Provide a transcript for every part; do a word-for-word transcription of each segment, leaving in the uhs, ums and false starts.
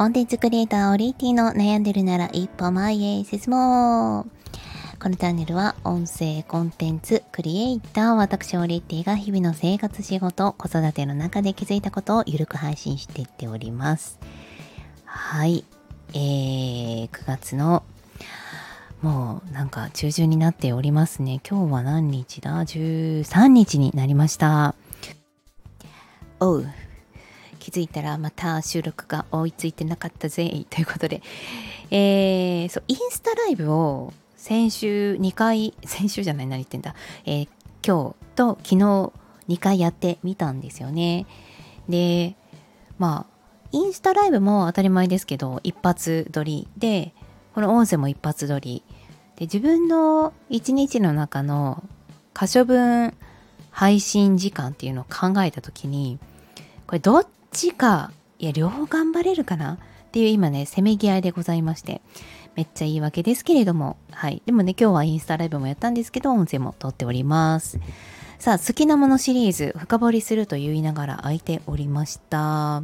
コンテンツクリエイターオリティの悩んでるなら一歩前へ進もう。このチャンネルは音声コンテンツクリエイター私オリティが日々の生活、仕事、子育ての中で気づいたことをゆるく配信していっております。はい、えー、くがつのもうなんか中旬になっておりますね。今日は何日だじゅうさんにちになりました。おう、気づいたらまた収録が追いついてなかったぜということで、えー、そうインスタライブを先週にかい、先週じゃない何言ってんだ、えー、今日と昨日にかいやってみたんですよね。で、まあインスタライブも当たり前ですけど一発撮りで、この音声も一発撮りで、自分の一日の中の箇所分配信時間っていうのを考えたときに、これどっちか、いや両方頑張れるかなっていう今ね、せめぎ合いでございまして、めっちゃいいわけですけれども、はい。でもね、今日はインスタライブもやったんですけど、音声も撮っております。さあ、好きなものシリーズ、深掘りすると言いながら開いておりました。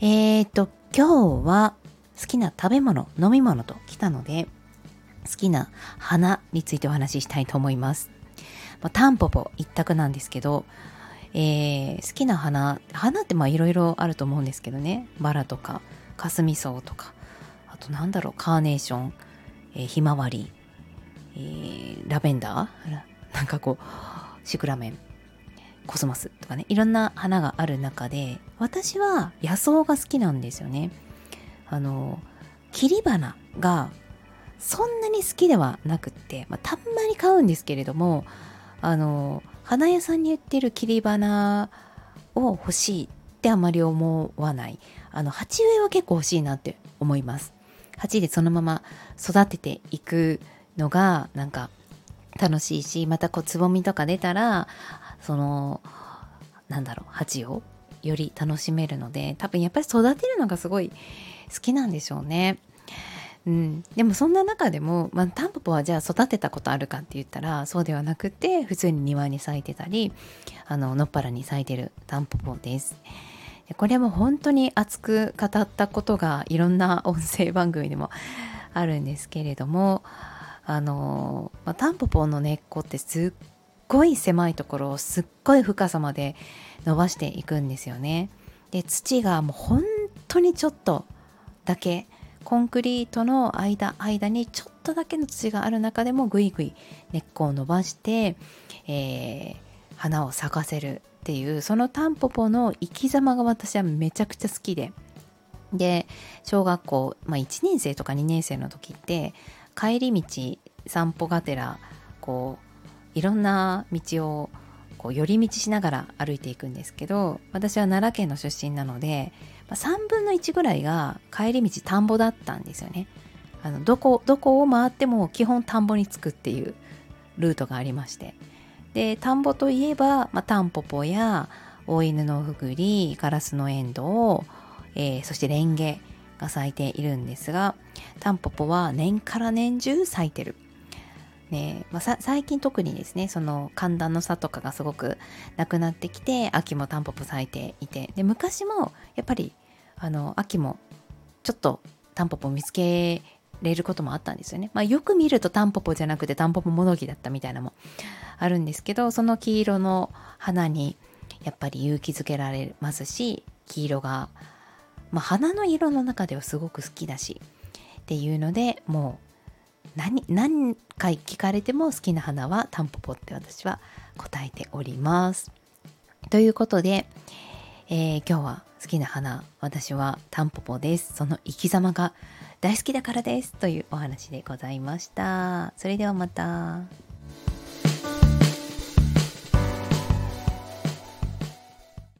えーと、今日は好きな食べ物、飲み物と来たので、好きな花についてお話ししたいと思います。タンポポ一択なんですけど、えー、好きな花、花ってまあいろいろあると思うんですけどね、バラとか、カスミソウとか、なんだろう、カーネーション、えー、ひまわり、えー、ラベンダー、なんかこうシクラメン、コスモスとかね、いろんな花がある中で、私は野草が好きなんですよね。あの切り花がそんなに好きではなくって、まあ、たんまに買うんですけれども、あの花屋さんに売ってる切り花を欲しいってあまり思わない。あの鉢植えは結構欲しいなって思います。鉢でそのまま育てていくのがなんか楽しいし、またこうつぼみとか出たらそのなんだろう、鉢をより楽しめるので、多分やっぱり育てるのがすごい好きなんでしょうね。うん、でもそんな中でも、まあ、タンポポはじゃあ育てたことあるかって言ったらそうではなくて、普通に庭に咲いてたり、あの野っ原に咲いてるタンポポです。これも本当に熱く語ったことがいろんな音声番組でもあるんですけれども、あの、まあ、タンポポの根っこってすっごい狭いところをすっごい深さまで伸ばしていくんですよね。で、土がもう本当にちょっとだけ、コンクリートの間間にちょっとだけの土がある中でもぐいぐい根っこを伸ばして、えー、花を咲かせるっていう、そのタンポポの生き様が私はめちゃくちゃ好きで、で小学校、まあ、いちねんせいとかにねんせいの時って、帰り道散歩がてらこういろんな道をこう寄り道しながら歩いていくんですけど、私は奈良県の出身なので、まあ、さんぶんのいちぐらいが帰り道田んぼだったんですよね。あのどこどこを回っても基本田んぼに着くっていうルートがありまして、で田んぼといえば、まあ、タンポポやオオイヌノフグリ、ガラスのエンドウ、えー、そしてレンゲが咲いているんですが、タンポポは年から年中咲いてる、ね。まあ、さ最近特にですね、その寒暖の差とかがすごくなくなってきて、秋もタンポポ咲いていて、で昔もやっぱりあの秋もちょっとタンポポを見つけれることもあったんですよね。まあ、よく見るとタンポポじゃなくてタンポポモドキだったみたいなのもあるんですけど、その黄色の花にやっぱり勇気づけられますし、黄色が、まあ、花の色の中ではすごく好きだしっていうので、もう 何, 何回聞かれても好きな花はタンポポって私は答えております。ということで、えー、今日は好きな花、私はタンポポです。その生き様が大好きだからですというお話でございました。それではまた。